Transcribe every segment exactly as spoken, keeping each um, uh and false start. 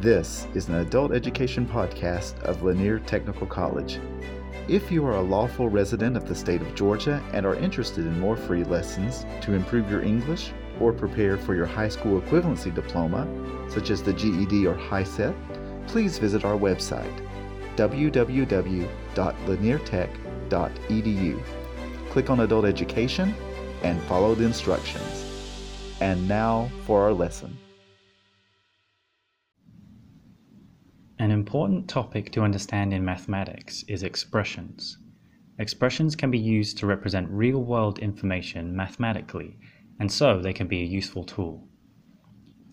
This is an adult education podcast of Lanier Technical College. If you are a lawful resident of the state of Georgia and are interested in more free lessons to improve your English or prepare for your high school equivalency diploma, such as the G E D or HiSET, please visit our website, w w w dot lanier tech dot e d u. Click on Adult Education and follow the instructions. And now for our lesson. An important topic to understand in mathematics is expressions. Expressions can be used to represent real-world information mathematically, and so they can be a useful tool.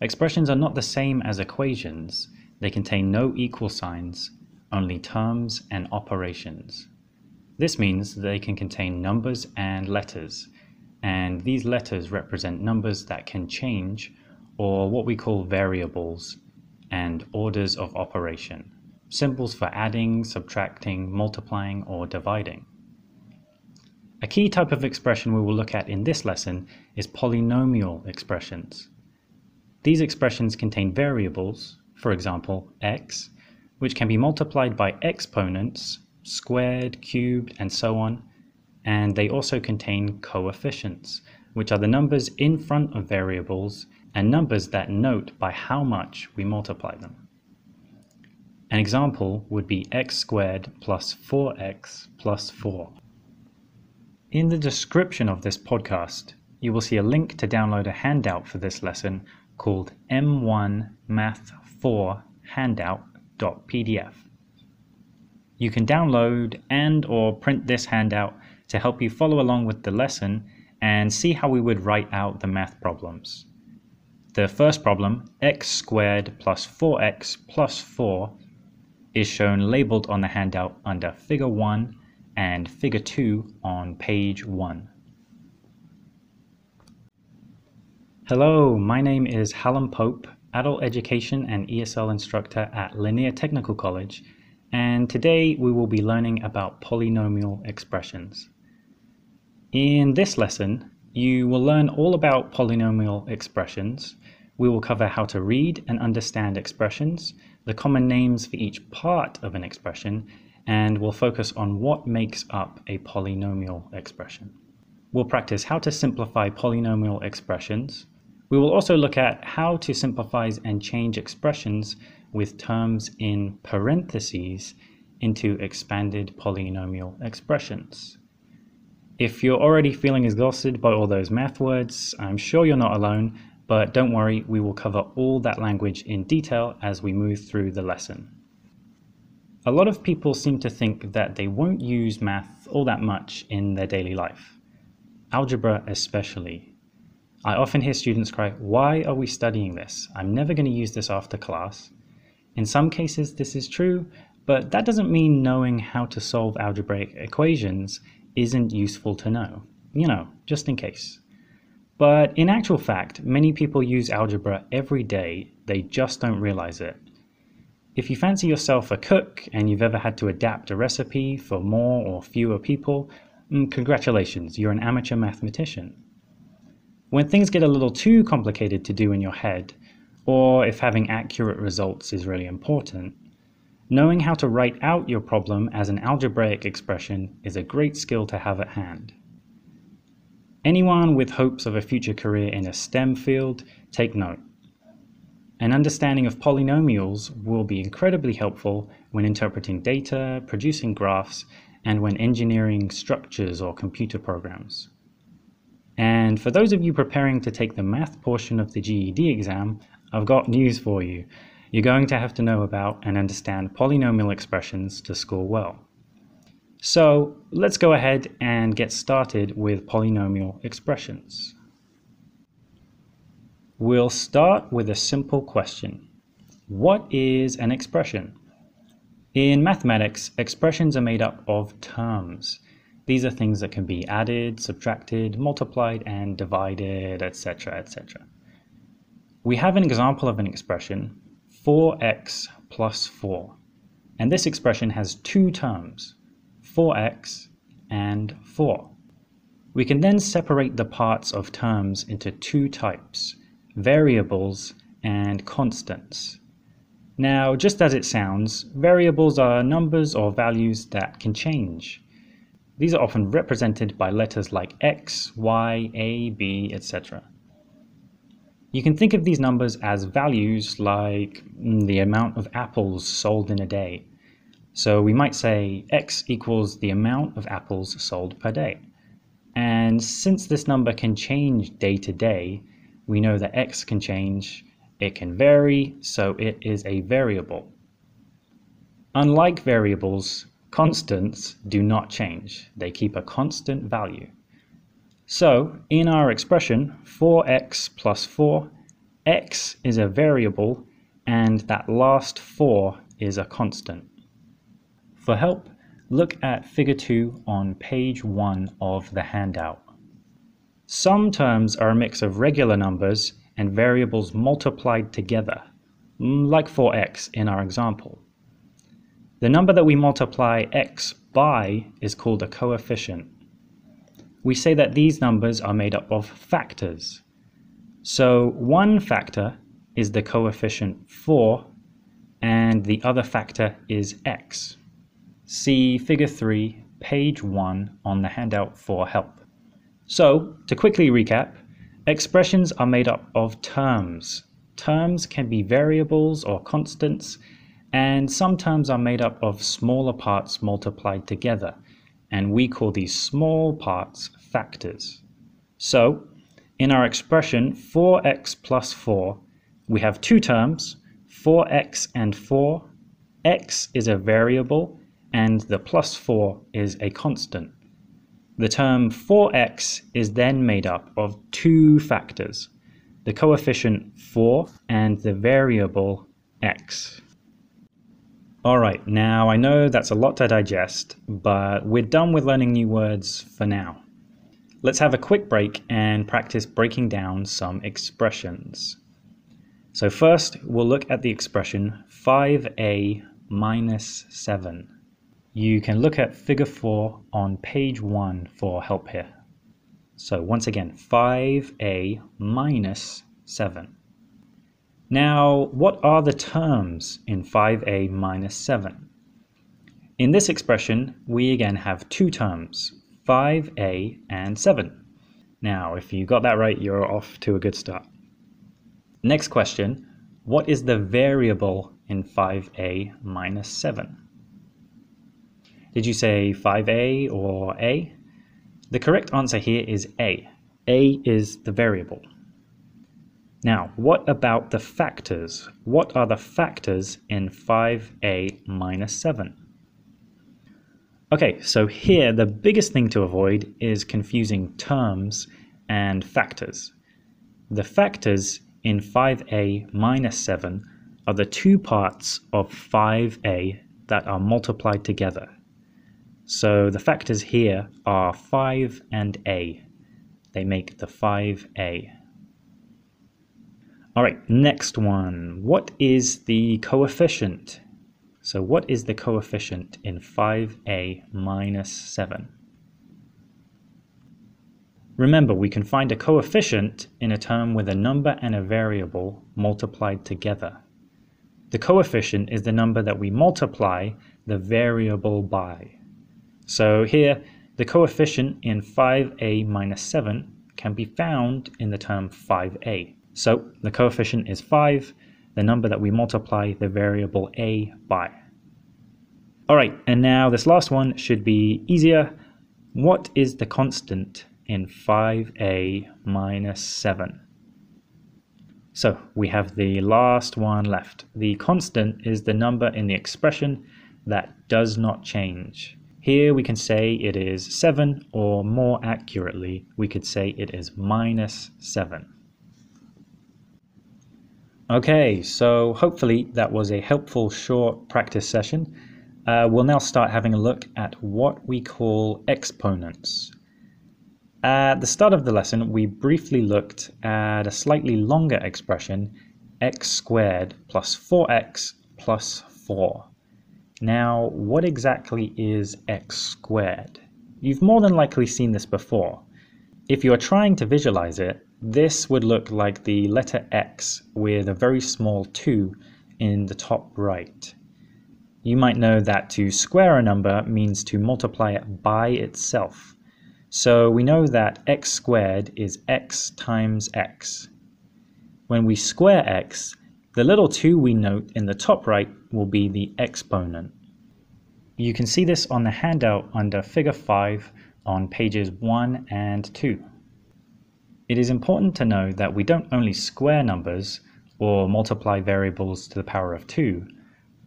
Expressions are not the same as equations. They contain no equal signs, only terms and operations. This means they can contain numbers and letters, and these letters represent numbers that can change, or what we call variables, and orders of operation, symbols for adding, subtracting, multiplying, or dividing. A key type of expression we will look at in this lesson is polynomial expressions. These expressions contain variables, for example, x, which can be multiplied by exponents, squared, cubed, and so on, and they also contain coefficients, which are the numbers in front of variables and numbers that note by how much we multiply them. An example would be x squared plus four x plus four. In the description of this podcast, you will see a link to download a handout for this lesson called M one Math four handout dot p d f. You can download and or print this handout to help you follow along with the lesson and see how we would write out the math problems. The first problem, x squared plus four x plus four, is shown labeled on the handout under figure one and figure two on page one. Hello, my name is Helen Pope, Adult Education and E S L instructor at Lanier Technical College, and today we will be learning about polynomial expressions. In this lesson, you will learn all about polynomial expressions. We will cover how to read and understand expressions, the common names for each part of an expression, and we'll focus on what makes up a polynomial expression. We'll practice how to simplify polynomial expressions. We will also look at how to simplify and change expressions with terms in parentheses into expanded polynomial expressions. If you're already feeling exhausted by all those math words, I'm sure you're not alone, but don't worry, we will cover all that language in detail as we move through the lesson. A lot of people seem to think that they won't use math all that much in their daily life, algebra especially. I often hear students cry, "Why are we studying this? I'm never going to use this after class." In some cases, this is true, but that doesn't mean knowing how to solve algebraic equations isn't useful to know, you know, just in case. But in actual fact, many people use algebra every day, they just don't realize it. If you fancy yourself a cook and you've ever had to adapt a recipe for more or fewer people, congratulations, you're an amateur mathematician. When things get a little too complicated to do in your head, or if having accurate results is really important, knowing how to write out your problem as an algebraic expression is a great skill to have at hand. Anyone with hopes of a future career in a STEM field, take note. An understanding of polynomials will be incredibly helpful when interpreting data, producing graphs, and when engineering structures or computer programs. And for those of you preparing to take the math portion of the G E D exam, I've got news for you. You're going to have to know about and understand polynomial expressions to score well. So let's go ahead and get started with polynomial expressions. We'll start with a simple question. What is an expression? In mathematics, expressions are made up of terms. These are things that can be added, subtracted, multiplied, and divided, et cetera, et cetera. We have an example of an expression, four x plus four, and this expression has two terms, four x and four. We can then separate the parts of terms into two types, variables and constants. Now, just as it sounds, variables are numbers or values that can change. These are often represented by letters like X, Y, A, B, et cetera. You can think of these numbers as values like the amount of apples sold in a day. So we might say X equals the amount of apples sold per day. And since this number can change day to day, we know that X can change, it can vary, so it is a variable. Unlike variables, constants do not change. They keep a constant value. So in our expression four x plus four, x is a variable and that last four is a constant. For help, look at figure two on page one of the handout. Some terms are a mix of regular numbers and variables multiplied together, like four x in our example. The number that we multiply x by is called a coefficient. We say that these numbers are made up of factors. So one factor is the coefficient four and the other factor is x. See figure three, page one on the handout for help. So to quickly recap, expressions are made up of terms. Terms can be variables or constants, and some terms are made up of smaller parts multiplied together. And we call these small parts factors. So in our expression four x plus four, we have two terms, four x and four. X is a variable and the plus four is a constant. The term four x is then made up of two factors, the coefficient four and the variable x. Alright, now I know that's a lot to digest, but we're done with learning new words for now. Let's have a quick break and practice breaking down some expressions. So first, we'll look at the expression five a minus seven. You can look at figure four on page one for help here. So once again, five a minus seven. Now, what are the terms in five a minus seven? In this expression, we again have two terms, five a and seven. Now, if you got that right, you're off to a good start. Next question, what is the variable in five a minus seven? Did you say five a or a? The correct answer here is a. A is the variable. Now, what about the factors? What are the factors in five a minus seven? Okay, so here the biggest thing to avoid is confusing terms and factors. The factors in five a minus seven are the two parts of five a that are multiplied together. So the factors here are five and a. They make the five a. All right, next one. What is the coefficient? So what is the coefficient in five a minus seven? Remember, we can find a coefficient in a term with a number and a variable multiplied together. The coefficient is the number that we multiply the variable by. So here, the coefficient in five a minus seven can be found in the term five a. So the coefficient is five, the number that we multiply the variable a by. All right, and now this last one should be easier. What is the constant in five a minus seven? So we have the last one left. The constant is the number in the expression that does not change. Here we can say it is seven, or more accurately, we could say it is minus seven. Okay, so hopefully that was a helpful short practice session. Uh, we'll now start having a look at what we call exponents. At the start of the lesson, we briefly looked at a slightly longer expression, x squared plus four x plus four. Now, what exactly is x squared? You've more than likely seen this before. If you are trying to visualize it, this would look like the letter x with a very small two in the top right. You might know that to square a number means to multiply it by itself. So we know that x squared is x times x. When we square x, the little two we note in the top right will be the exponent. You can see this on the handout under figure five on pages one and two. It is important to know that we don't only square numbers or multiply variables to the power of two,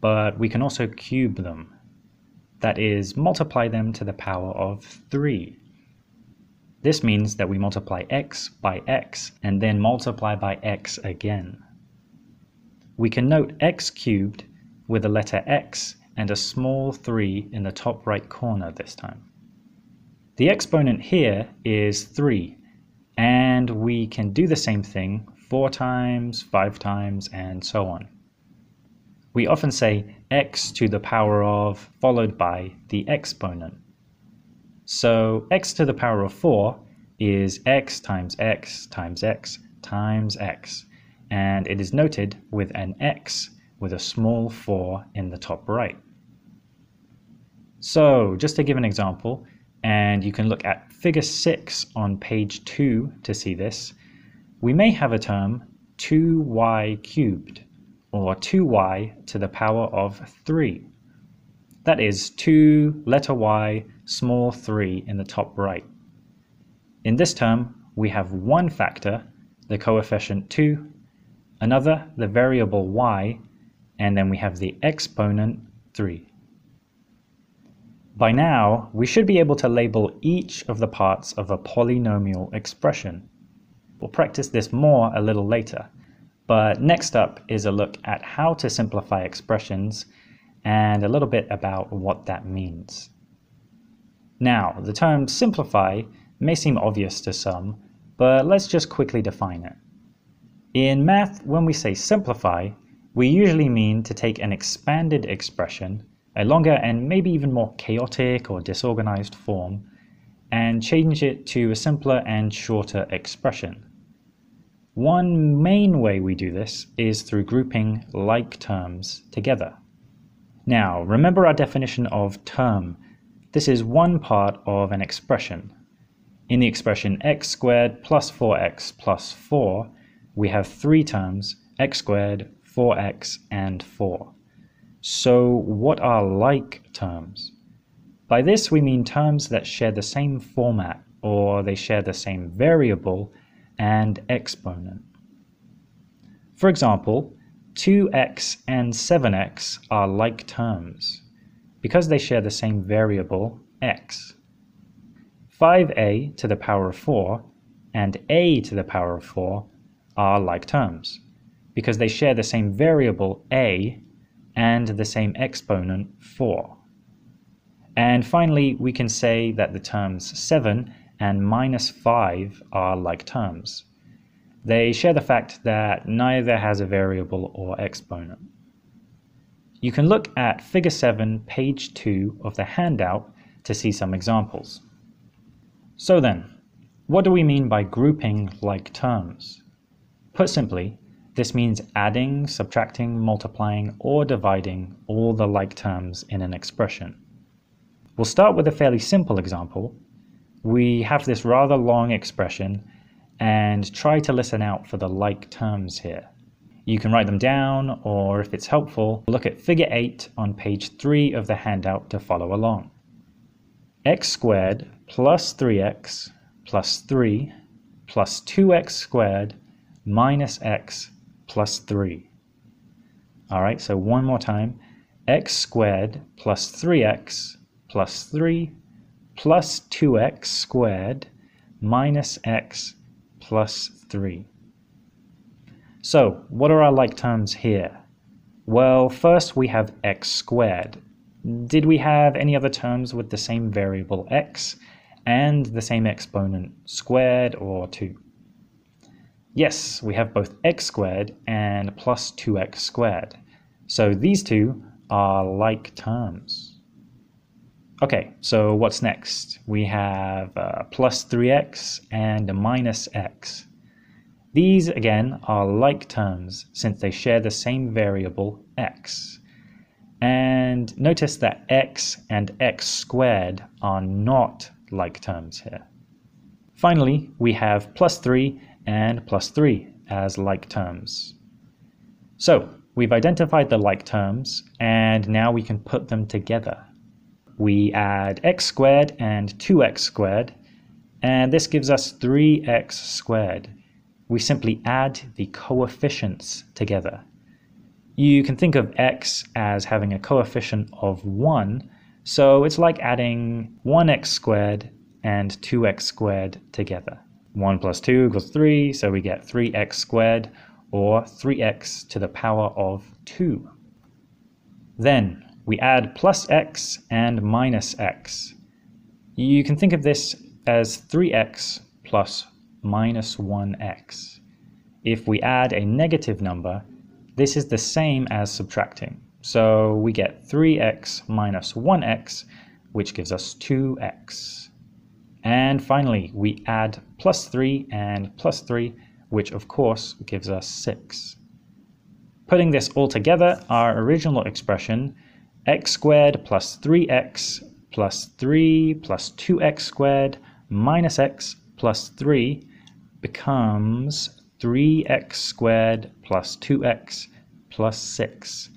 but we can also cube them. That is, multiply them to the power of three. This means that we multiply x by x and then multiply by x again. We can note x cubed with the letter x and a small three in the top right corner this time. The exponent here is three, and we can do the same thing four times, five times, and so on. We often say x to the power of followed by the exponent. So x to the power of four is x times x times x times x, and it is noted with an x with a small four in the top right. So just to give an example, and you can look at figure six on page two to see this, we may have a term two y cubed, or two y to the power of three. That is two, letter y, small three in the top right. In this term, we have one factor, the coefficient two, another, the variable y, and then we have the exponent three. By now, we should be able to label each of the parts of a polynomial expression. We'll practice this more a little later. But next up is a look at how to simplify expressions and a little bit about what that means. Now, the term simplify may seem obvious to some, but let's just quickly define it. In math, when we say simplify, we usually mean to take an expanded expression, a longer and maybe even more chaotic or disorganized form, and change it to a simpler and shorter expression. One main way we do this is through grouping like terms together. Now, remember our definition of term. This is one part of an expression. In the expression x squared plus four x plus four, we have three terms, x squared, four x, and four. So what are like terms? By this we mean terms that share the same format, or they share the same variable and exponent. For example, two x and seven x are like terms because they share the same variable, x. five a to the power of four and a to the power of four are like terms because they share the same variable, a, and the same exponent, four. And finally, we can say that the terms seven and minus five are like terms. They share the fact that neither has a variable or exponent. You can look at figure seven, page two of the handout to see some examples. So then, what do we mean by grouping like terms? Put simply, this means adding, subtracting, multiplying, or dividing all the like terms in an expression. We'll start with a fairly simple example. We have this rather long expression, and try to listen out for the like terms here. You can write them down, or if it's helpful, look at figure eight on page three of the handout to follow along. X squared plus three x plus three plus two x squared minus x plus three. All right, so one more time. X squared plus three x plus three plus two x squared minus x plus three. So what are our like terms here? Well, first we have x squared. Did we have any other terms with the same variable x and the same exponent squared or two? Yes, we have both x squared and plus two x squared. So these two are like terms. Okay, so what's next? We have uh, plus three x and a minus x. These, again, are like terms since they share the same variable x. And notice that x and x squared are not like terms here. Finally, we have plus three and plus three as like terms. So we've identified the like terms, and now we can put them together. We add x squared and two x squared, and this gives us three x squared. We simply add the coefficients together. You can think of x as having a coefficient of one, so it's like adding one x squared and two x squared together. one plus two equals three, so we get three x squared, or three x to the power of two. Then we add plus x and minus x. You can think of this as three x plus minus one x. If we add a negative number, this is the same as subtracting, so we get three x minus one x, which gives us two x. And finally, we add plus three and plus three, which of course gives us six. Putting this all together, our original expression, x squared plus three x plus three plus two x squared minus x plus three, becomes three x squared plus two x plus six.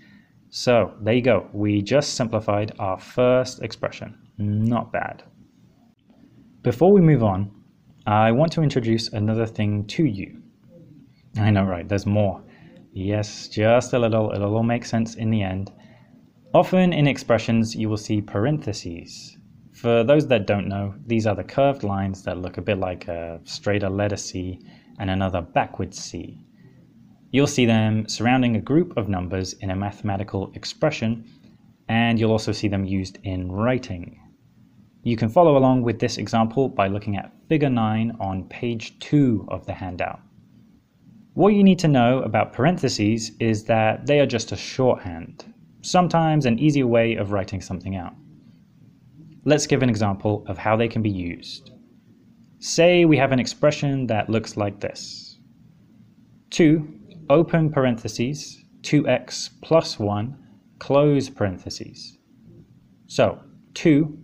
So there you go, we just simplified our first expression. Not bad. Before we move on, I want to introduce another thing to you. I know, right, there's more. Yes, just a little, it'll all make sense in the end. Often in expressions you will see parentheses. For those that don't know, these are the curved lines that look a bit like a straighter letter C and another backwards C. You'll see them surrounding a group of numbers in a mathematical expression, and you'll also see them used in writing. You can follow along with this example by looking at figure nine on page two of the handout. What you need to know about parentheses is that they are just a shorthand, sometimes an easier way of writing something out. Let's give an example of how they can be used. Say we have an expression that looks like this. two, open parentheses, two x plus one, close parentheses. So, two,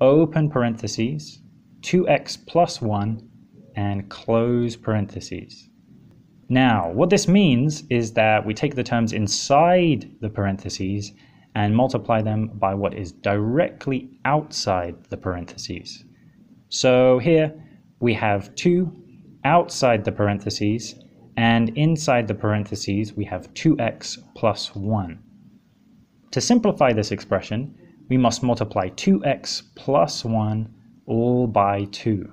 open parentheses, two x plus one, and close parentheses. Now, what this means is that we take the terms inside the parentheses and multiply them by what is directly outside the parentheses. So here we have two outside the parentheses, and inside the parentheses we have two x plus one. To simplify this expression, we must multiply two x plus one all by two.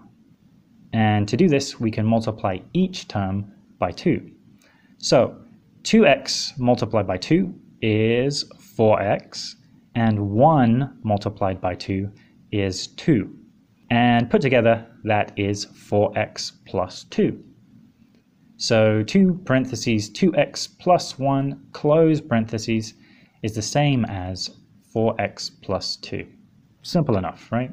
And to do this, we can multiply each term by two. So two x multiplied by two is four x, and one multiplied by two is two. And put together, that is four x plus two. So two parentheses two x plus one, close parentheses, is the same as four x plus two. Simple enough, right?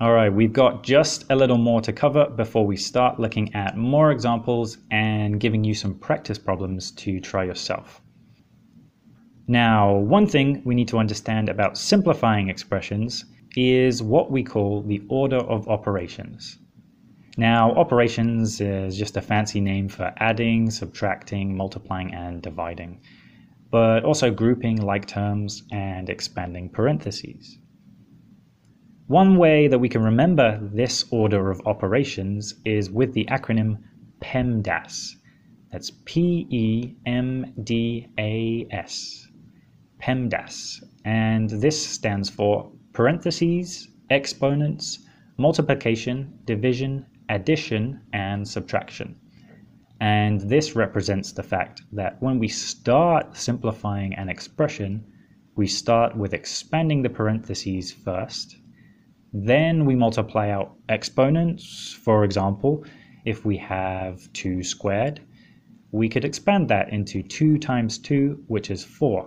All right, we've got just a little more to cover before we start looking at more examples and giving you some practice problems to try yourself. Now, one thing we need to understand about simplifying expressions is what we call the order of operations. Now, operations is just a fancy name for adding, subtracting, multiplying, and dividing, but also grouping like terms and expanding parentheses. One way that we can remember this order of operations is with the acronym PEMDAS. That's P E M D A S. PEMDAS, and this stands for parentheses, exponents, multiplication, division, addition, and subtraction. And this represents the fact that when we start simplifying an expression, we start with expanding the parentheses first, then we multiply out exponents. For example, if we have two squared, we could expand that into two times two, which is four.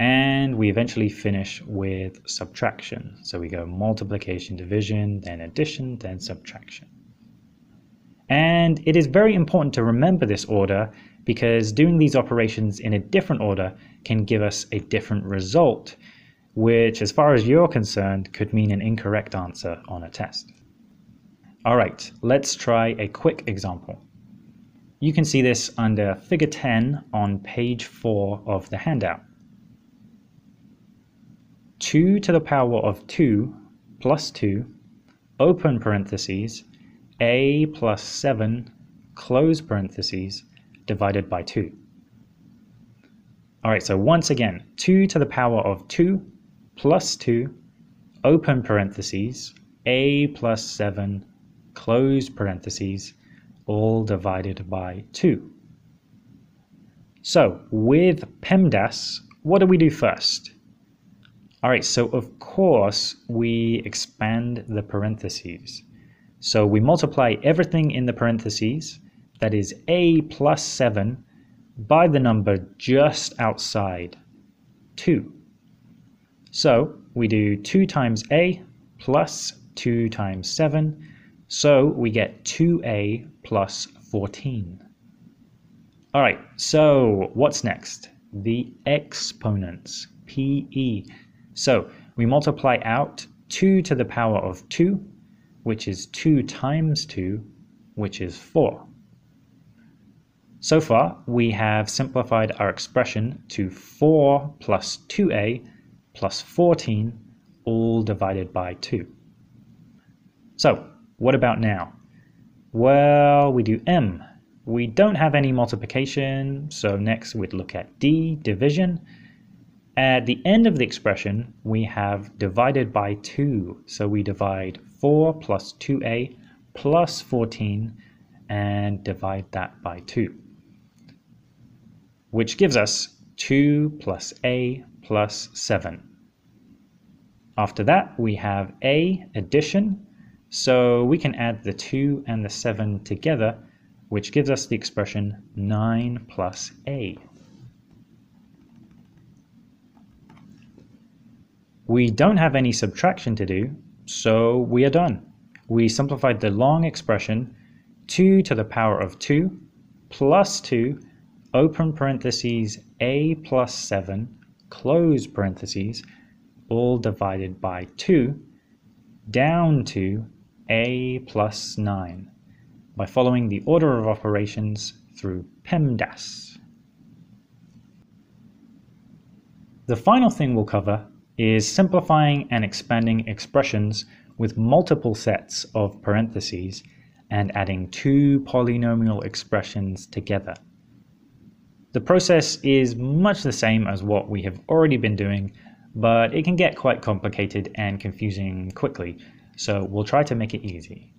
And we eventually finish with subtraction. So we go multiplication, division, then addition, then subtraction. And it is very important to remember this order, because doing these operations in a different order can give us a different result, which, as far as you're concerned, could mean an incorrect answer on a test. All right, let's try a quick example. You can see this under figure ten on page four of the handout. two to the power of two plus two, open parentheses, a plus seven, close parentheses, divided by two. All right, so once again, two to the power of two plus two, open parentheses, a plus seven, close parentheses, all divided by two. So with PEMDAS, what do we do first? All right, so of course we expand the parentheses. So we multiply everything in the parentheses, that is a plus seven, by the number just outside two. So we do two times a plus two times seven, so we get two a plus fourteen. All right, so what's next? The exponents, P E. So we multiply out two to the power of two, which is two times two, which is four. So far, we have simplified our expression to four plus two a plus fourteen, all divided by two. So what about now? Well, we do m. We don't have any multiplication, so next we'd look at d, division. At the end of the expression, we have divided by two. So we divide four plus two a plus fourteen and divide that by two, which gives us two plus a plus seven. After that, we have a, addition. So we can add the two and the seven together, which gives us the expression nine plus a. We don't have any subtraction to do, so we are done. We simplified the long expression two to the power of two plus two, open parentheses, a plus seven, close parentheses, all divided by two, down to a plus nine, by following the order of operations through PEMDAS. The final thing we'll cover is simplifying and expanding expressions with multiple sets of parentheses and adding two polynomial expressions together. The process is much the same as what we have already been doing, but it can get quite complicated and confusing quickly, so we'll try to make it easy.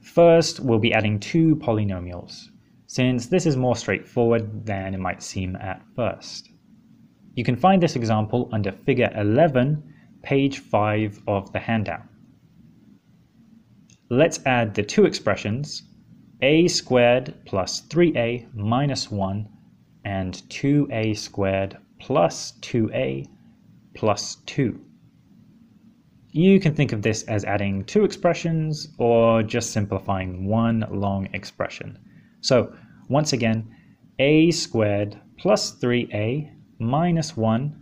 First, we'll be adding two polynomials, since this is more straightforward than it might seem at first. You can find this example under figure eleven, page five of the handout. Let's add the two expressions, a squared plus three a minus one and two a squared plus two a plus two. You can think of this as adding two expressions or just simplifying one long expression. So once again, a squared plus three a minus one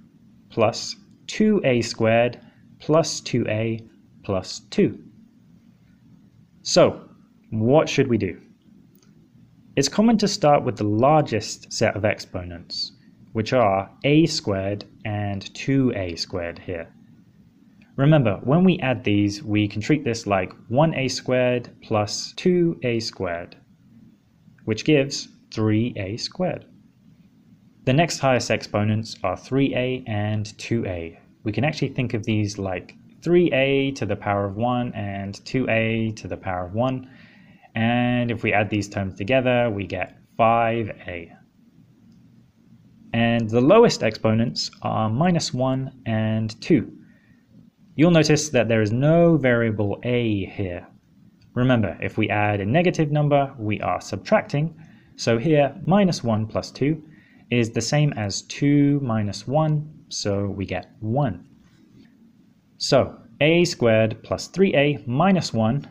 plus two a squared plus two a plus two. So what should we do? It's common to start with the largest set of exponents, which are a squared and two a squared here. Remember, when we add these, we can treat this like one a squared plus two a squared, which gives three a squared. The next highest exponents are three a and two a. We can actually think of these like three a to the power of one and two a to the power of one. And if we add these terms together, we get five a. And the lowest exponents are minus one and two. You'll notice that there is no variable a here. Remember, if we add a negative number, we are subtracting. So here, minus one plus two is the same as two minus one, so we get one. So a squared plus three a minus one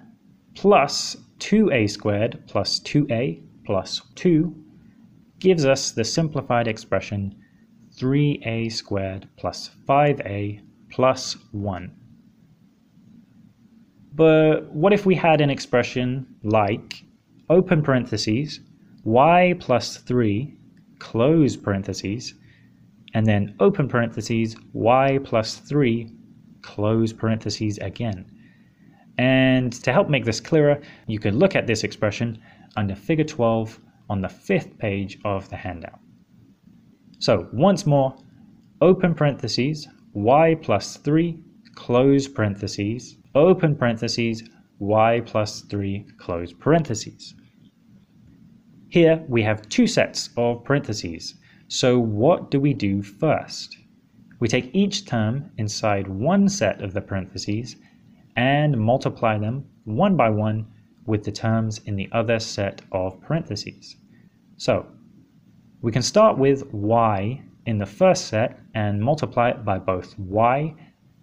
plus two a squared plus two a plus two gives us the simplified expression three a squared plus five a plus one. But what if we had an expression like, open parentheses, y plus three, close parentheses, and then open parentheses, y plus three, close parentheses again. And to help make this clearer, you can look at this expression under figure twelve on the fifth page of the handout. So once more, open parentheses, y plus three, close parentheses, open parentheses, y plus three, close parentheses. Here we have two sets of parentheses. So what do we do first? We take each term inside one set of the parentheses and multiply them one by one with the terms in the other set of parentheses. So we can start with y in the first set and multiply it by both y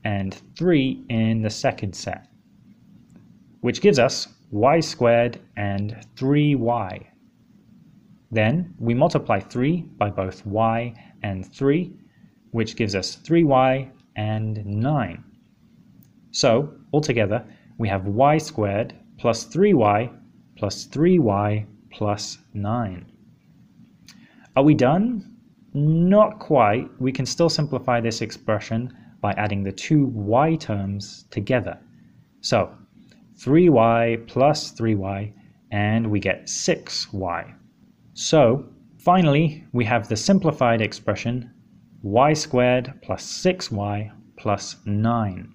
and three in the second set, which gives us y squared and three y. Then we multiply three by both y and three, which gives us three y and nine. So altogether we have y squared plus three y plus three y plus nine. Are we done? Not quite. We can still simplify this expression by adding the two y terms together. So three y plus three y, and we get six y. So finally, we have the simplified expression y squared plus six y plus nine.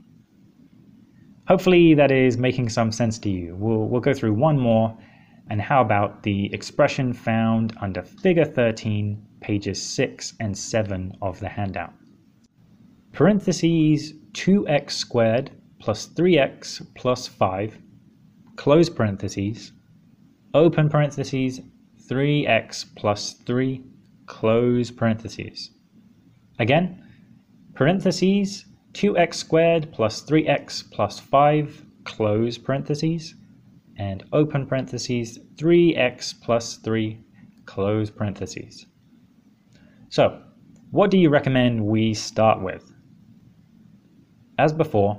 Hopefully that is making some sense to you. We'll, we'll go through one more, and how about the expression found under figure thirteen, pages six and seven of the handout. Parentheses two x squared plus three x plus five, close parentheses, open parentheses, three x plus three, close parentheses. Again, parentheses, two x squared plus three x plus five, close parentheses, and open parentheses, three x plus three, close parentheses. So, what do you recommend we start with? As before,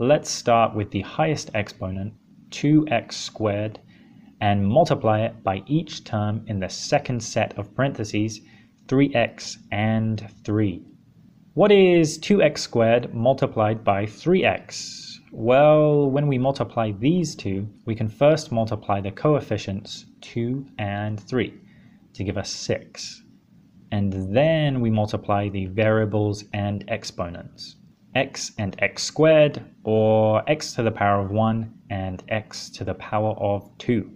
let's start with the highest exponent, two x squared, and multiply it by each term in the second set of parentheses, three x and three. What is two x squared multiplied by three x? Well, when we multiply these two, we can first multiply the coefficients two and three to give us six. And then we multiply the variables and exponents, x and x squared, or x to the power of one and x to the power of two.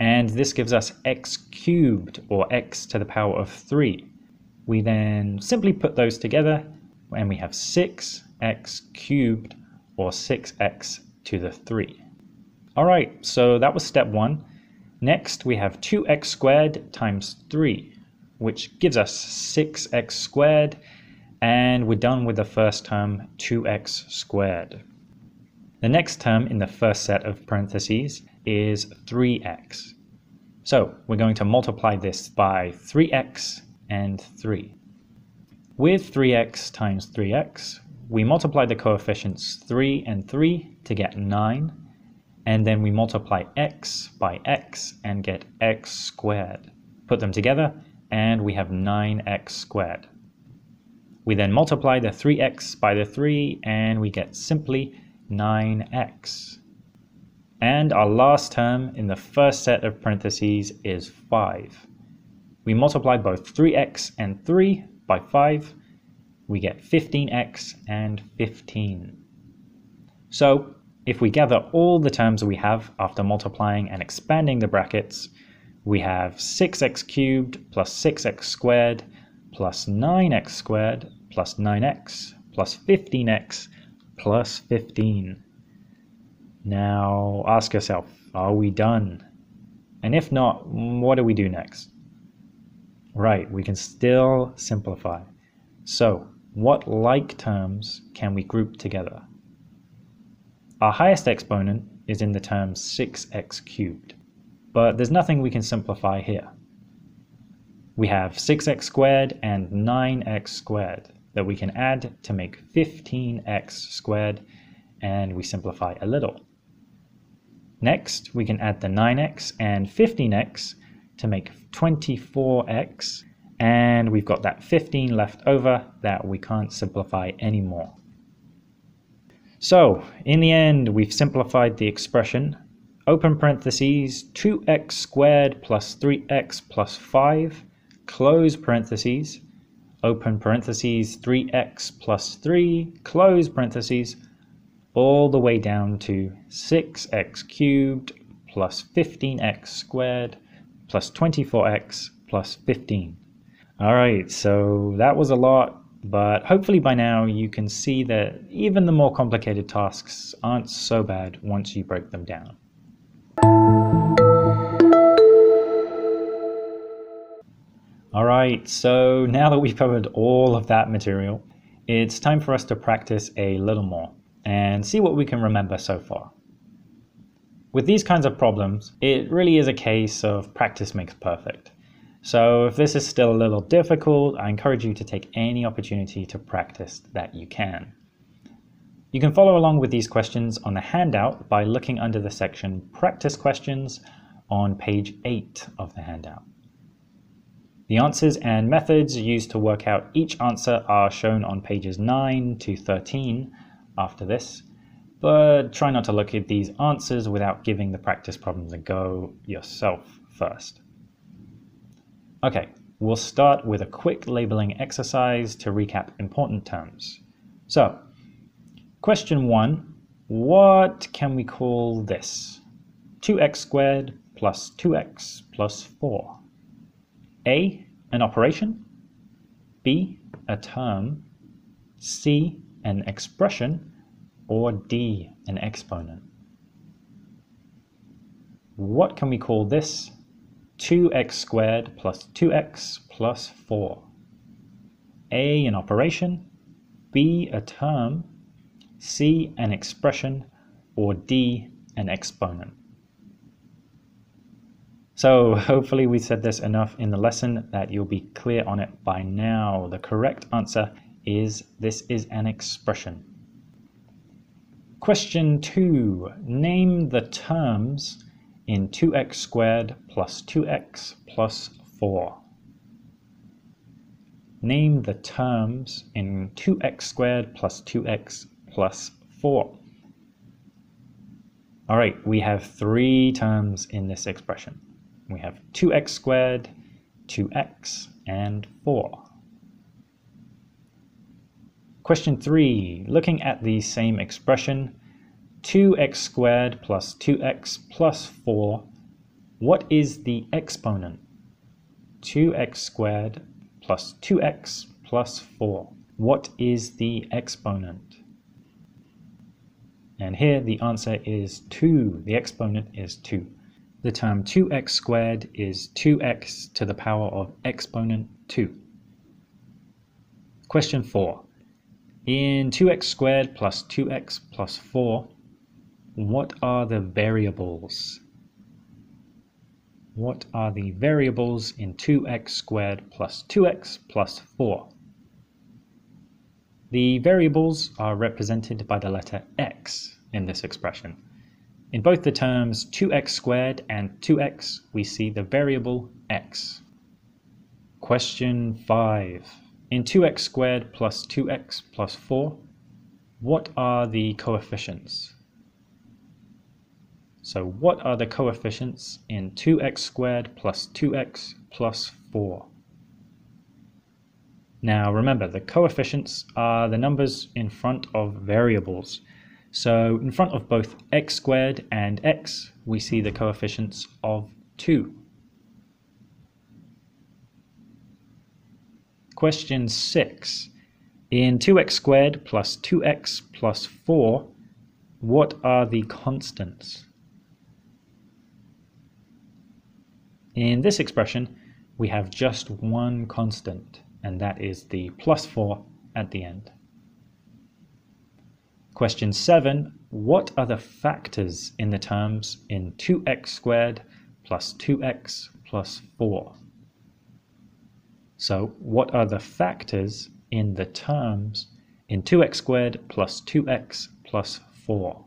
And this gives us x cubed, or x to the power of three. We then simply put those together and we have six x cubed, or six x to the three. All right, so that was step one. Next, we have two x squared times three, which gives us six x squared, and we're done with the first term, two x squared. The next term in the first set of parentheses is three x. So we're going to multiply this by three x and three. With three x times three x, we multiply the coefficients three and three to get nine, and then we multiply x by x and get x squared. Put them together and we have nine x squared. We then multiply the three x by the three and we get simply nine x. And our last term in the first set of parentheses is five. We multiply both three x and three by five. We get fifteen x and fifteen. So if we gather all the terms we have after multiplying and expanding the brackets, we have six x cubed plus six x squared plus nine x squared plus nine x plus fifteen x plus fifteen. Now ask yourself, are we done? And if not, what do we do next? Right, we can still simplify. So what like terms can we group together? Our highest exponent, is in the term six x cubed, but there's nothing we can simplify here. We have six x squared and nine x squared that we can add to make fifteen x squared, and we simplify a little. Next, we can add the nine x and fifteen x to make twenty-four x, and we've got that fifteen left over that we can't simplify anymore. So in the end, we've simplified the expression, open parentheses, two x squared plus three x plus five, close parentheses, open parentheses, three x plus three, close parentheses, all the way down to six x cubed plus fifteen x squared plus twenty-four x plus fifteen. All right, so that was a lot, but hopefully by now you can see that even the more complicated tasks aren't so bad once you break them down. All right, so now that we've covered all of that material, it's time for us to practice a little more and see what we can remember so far. With these kinds of problems, it really is a case of practice makes perfect. So if this is still a little difficult, I encourage you to take any opportunity to practice that you can. You can follow along with these questions on the handout by looking under the section Practice Questions on page eight of the handout. The answers and methods used to work out each answer are shown on pages nine to thirteen after this, but try not to look at these answers without giving the practice problems a go yourself first. Okay, we'll start with a quick labeling exercise to recap important terms. So, question one, what can we call this? two x squared plus two x plus four. A, an operation. B, a term. C, an expression. Or D, an exponent. What can we call this? two x squared plus two x plus four. A, an operation. B, a term. C, an expression. Or D, an exponent. So hopefully we said this enough in the lesson that you'll be clear on it by now. The correct answer is this is an expression. Question two, name the terms in two x squared plus two x plus four. Name the terms in two x squared plus two x plus four. All right, we have three terms in this expression. We have two x squared, two x, and four. Question three, looking at the same expression, two x squared plus two x plus four, what is the exponent? two x squared plus two x plus four, what is the exponent? And here the answer is two, the exponent is two. The term two x squared is two x to the power of exponent two. Question four, in two x squared plus two x plus four, what are the variables? What are the variables in two x squared plus two x plus four? The variables are represented by the letter x in this expression. In both the terms two x squared and two x, we see the variable x. Question five. In two x squared plus two x plus four, what are the coefficients? So what are the coefficients in two x squared plus two x plus four? Now remember, the coefficients are the numbers in front of variables. So in front of both x squared and x, we see the coefficients of two. Question six. In two x squared plus two x plus four, what are the constants? In this expression, we have just one constant, and that is the plus four at the end. Question seven, what are the factors in the terms in two x squared plus two x plus four? So what are the factors in the terms in two x squared plus two x plus four?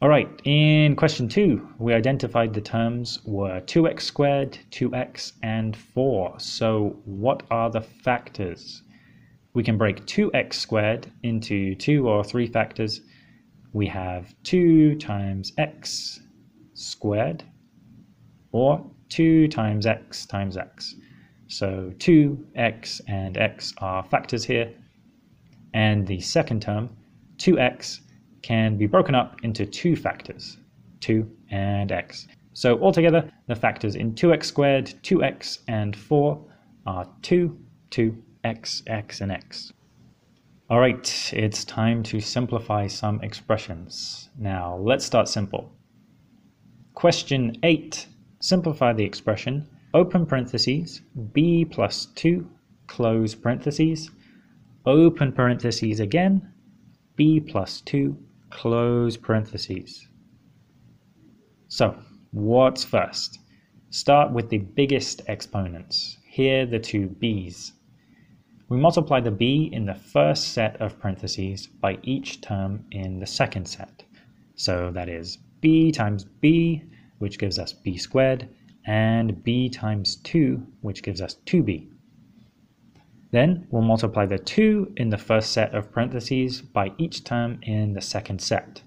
All right, in question two, we identified the terms were two x squared, two x, and four. So what are the factors? We can break two x squared into two or three factors. We have two times x squared, or two times x times x. So two x and x are factors here. And the second term, two x, can be broken up into two factors, two and x. So altogether, the factors in two x squared, two x, and four are two, two, x, x, and x. All right, it's time to simplify some expressions. Now, let's start simple. Question eight, simplify the expression, open parentheses, b plus two, close parentheses, open parentheses again, b plus two, close parentheses. So, what's first? Start with the biggest exponents. Here, the two b's. We multiply the b in the first set of parentheses by each term in the second set. So that is b times b, which gives us b squared, and b times two, which gives us two b. Then we'll multiply the two in the first set of parentheses by each term in the second set.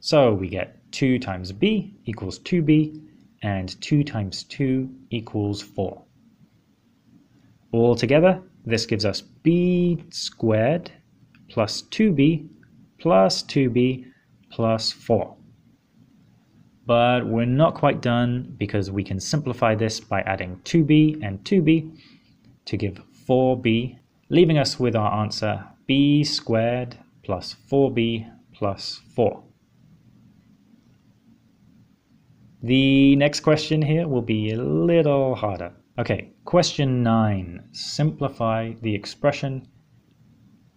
So we get two times b equals two b, and two times two equals four. Altogether, this gives us b squared plus two b plus two b plus four. But we're not quite done, because we can simplify this by adding two b and two b to give four b, leaving us with our answer b squared plus four b plus four. The next question here will be a little harder. Okay, question nine, simplify the expression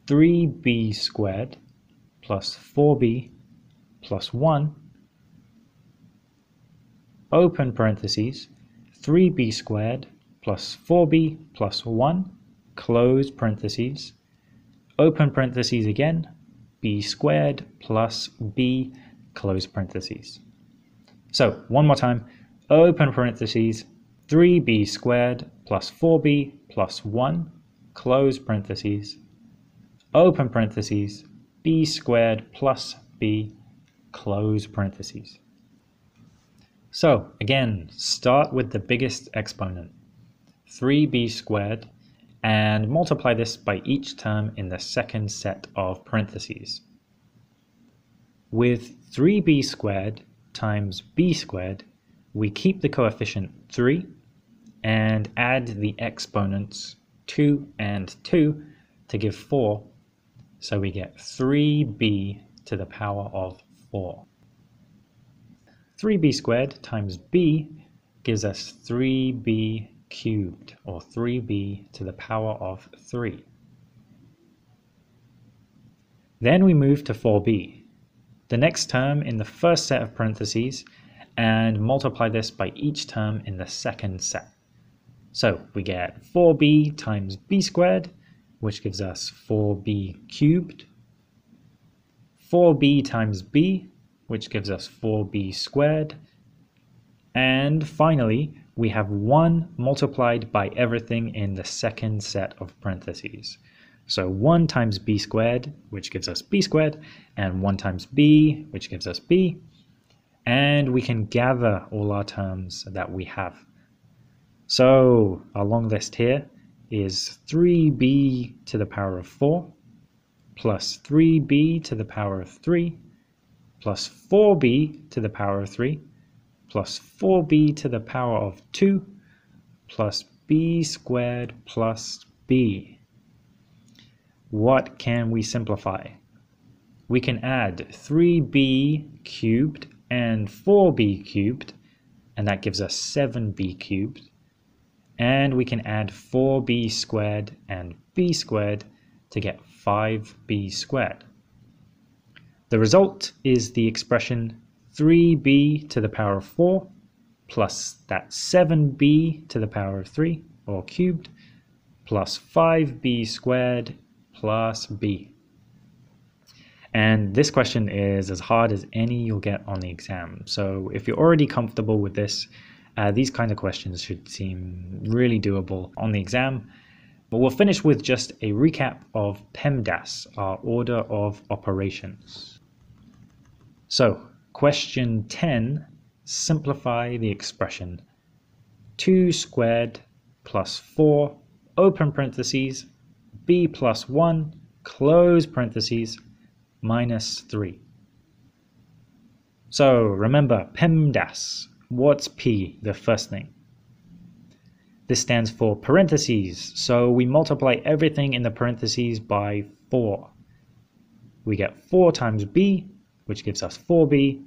three b squared plus four b plus one, open parentheses, three b squared plus four b plus one, close parentheses, open parentheses again, b squared plus b, close parentheses. So, one more time, open parentheses, three b squared plus four b plus one, close parentheses, open parentheses, b squared plus b, close parentheses. So again, start with the biggest exponent, three b squared, and multiply this by each term in the second set of parentheses. With three b squared times b squared, we keep the coefficient three, and add the exponents two and two to give four, so we get three b to the power of four. three b squared times b gives us three b cubed, or three b to the power of three. Then we move to four b, the next term in the first set of parentheses, and multiply this by each term in the second set. So we get four b times b squared, which gives us four b cubed, four b times b, which gives us four b squared, and finally we have one multiplied by everything in the second set of parentheses. So one times b squared, which gives us b squared, and one times b, which gives us b, and we can gather all our terms that we have. So our long list here is three b to the power of four, plus three b to the power of three, plus four b to the power of three, plus four b to the power of two, plus b squared plus b. What can we simplify? We can add three b cubed and four b cubed, and that gives us seven b cubed, and we can add four b squared and b squared to get five b squared. The result is the expression three b to the power of four plus that seven b to the power of three, or cubed, plus five b squared plus b. And this question is as hard as any you'll get on the exam. So if you're already comfortable with this, uh, these kind of questions should seem really doable on the exam. But we'll finish with just a recap of PEMDAS, our order of operations. So question ten, simplify the expression two squared plus four, open parentheses, b plus one, close parentheses, minus three. So remember, PEMDAS. What's P? The first thing. This stands for parentheses, so we multiply everything in the parentheses by four. We get four times b, which gives us four b,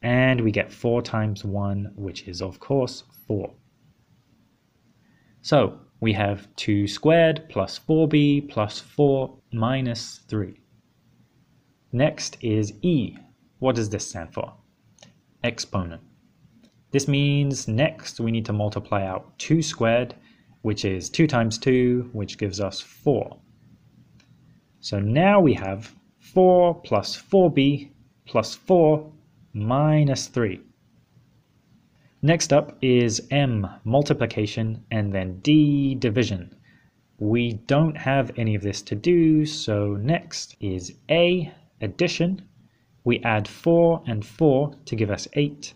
and we get four times one, which is of course four. So we have two squared plus four b plus four minus three. Next is E. What does this stand for? Exponent. This means next we need to multiply out two squared, which is two times two, which gives us four. So now we have four plus four b plus four minus three. Next up is M, multiplication, and then D, division. We don't have any of this to do, so next is A, addition. We add four and four to give us eight,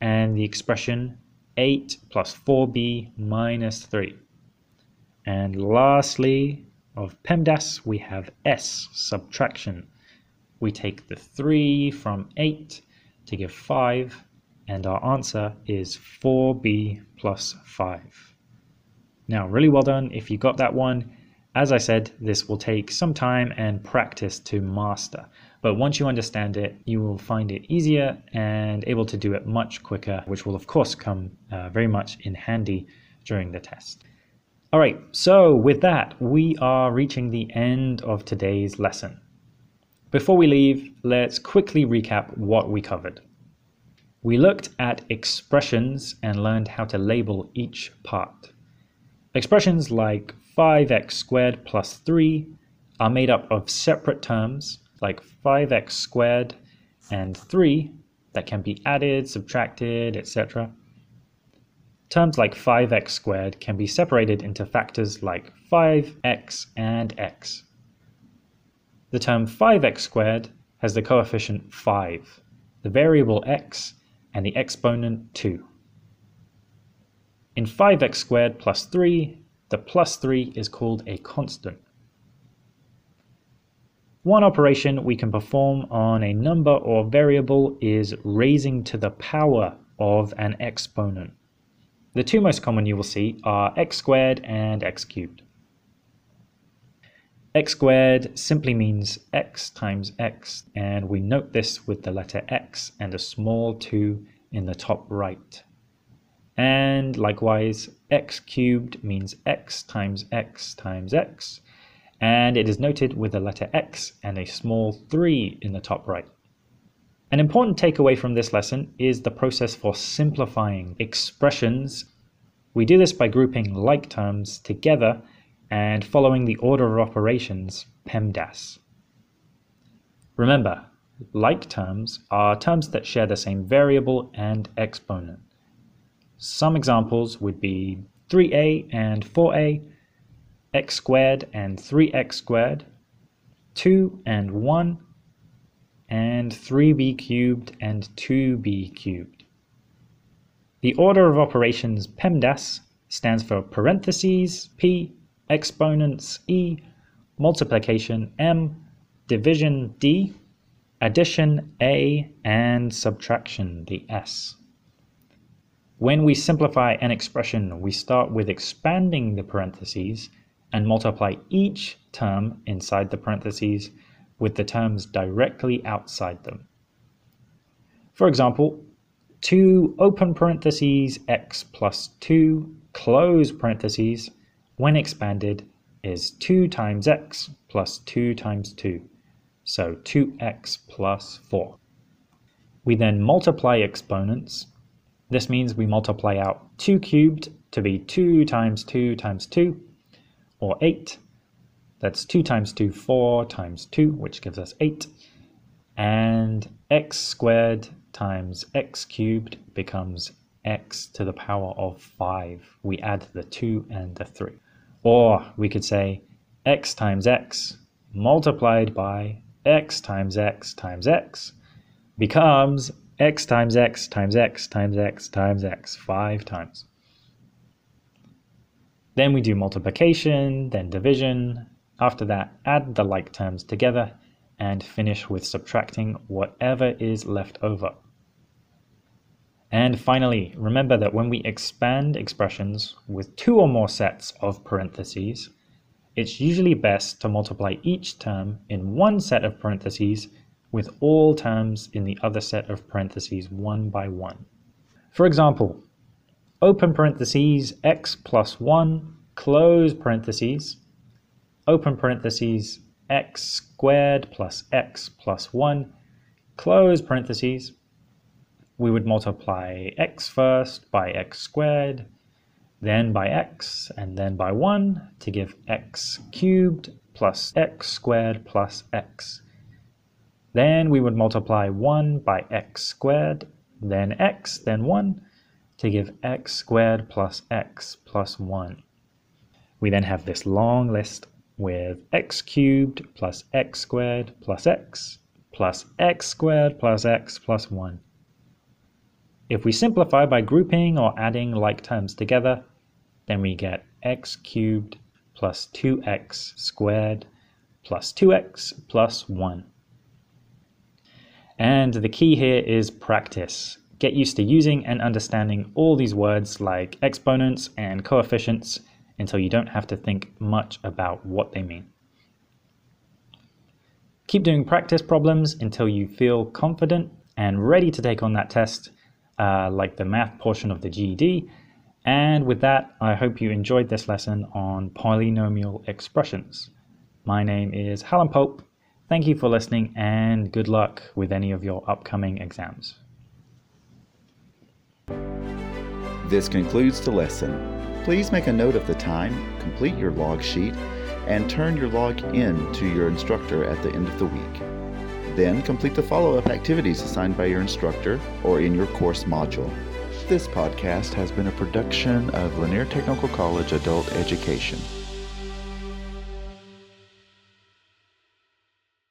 and the expression eight plus four b minus three. And lastly, of PEMDAS, we have S, subtraction. We take the three from eight to give five, and our answer is four b plus five. Now, really well done if you got that one. As I said, this will take some time and practice to master, but once you understand it, you will find it easier and able to do it much quicker, which will of course come uh, very much in handy during the test. All right, so with that, we are reaching the end of today's lesson. Before we leave, let's quickly recap what we covered. We looked at expressions and learned how to label each part. Expressions like five x squared plus three are made up of separate terms like five x squared and three that can be added, subtracted, et cetera. Terms like five x squared can be separated into factors like five x and x. The term five x squared has the coefficient five, the variable x, and the exponent two. In five x squared plus three, the plus three is called a constant. One operation we can perform on a number or variable is raising to the power of an exponent. The two most common you will see are x squared and x cubed. X squared simply means x times x, and we note this with the letter x and a small two in the top right. And likewise, x cubed means x times x times x, and it is noted with the letter x and a small three in the top right. An important takeaway from this lesson is the process for simplifying expressions. We do this by grouping like terms together and following the order of operations PEMDAS. Remember, like terms are terms that share the same variable and exponent. Some examples would be three a and four a, x squared and three x squared, two and one, and three b cubed and two b cubed. The order of operations PEMDAS stands for parentheses p, exponents e, multiplication m, division d, addition a, and subtraction the s. When we simplify an expression, we start with expanding the parentheses and multiply each term inside the parentheses with the terms directly outside them. For example, two open parentheses x plus two close parentheses when expanded is two times x plus two times two. So two x plus four. We then multiply exponents. This means we multiply out two cubed to be two times two times two, or eight. That's two times two, four times two, which gives us eight. And x squared times x cubed becomes x to the power of five. We add the two and the three. Or we could say x times x multiplied by x times x times x becomes x times x times x times x times x, five times. Then we do multiplication, then division. After that, add the like terms together and finish with subtracting whatever is left over. And finally, remember that when we expand expressions with two or more sets of parentheses, it's usually best to multiply each term in one set of parentheses with all terms in the other set of parentheses one by one. For example, open parentheses x plus one, close parentheses, open parentheses x squared plus x plus one, close parentheses. We would multiply x first by x squared, then by x, and then by one to give x cubed plus x squared plus x. Then we would multiply one by x squared, then x, then one, to give x squared plus x plus one. We then have this long list with x cubed plus x squared plus x plus x squared plus x plus one. If we simplify by grouping or adding like terms together, then we get x cubed plus two x squared plus two x plus one. And the key here is practice. Get used to using and understanding all these words like exponents and coefficients until you don't have to think much about what they mean. Keep doing practice problems until you feel confident and ready to take on that test, uh, like the math portion of the G E D. And with that, I hope you enjoyed this lesson on polynomial expressions. My name is Helen Pope. Thank you for listening and good luck with any of your upcoming exams. This concludes the lesson. Please make a note of the time, complete your log sheet, and turn your log in to your instructor at the end of the week. Then complete the follow-up activities assigned by your instructor or in your course module. This podcast has been a production of Lanier Technical College Adult Education.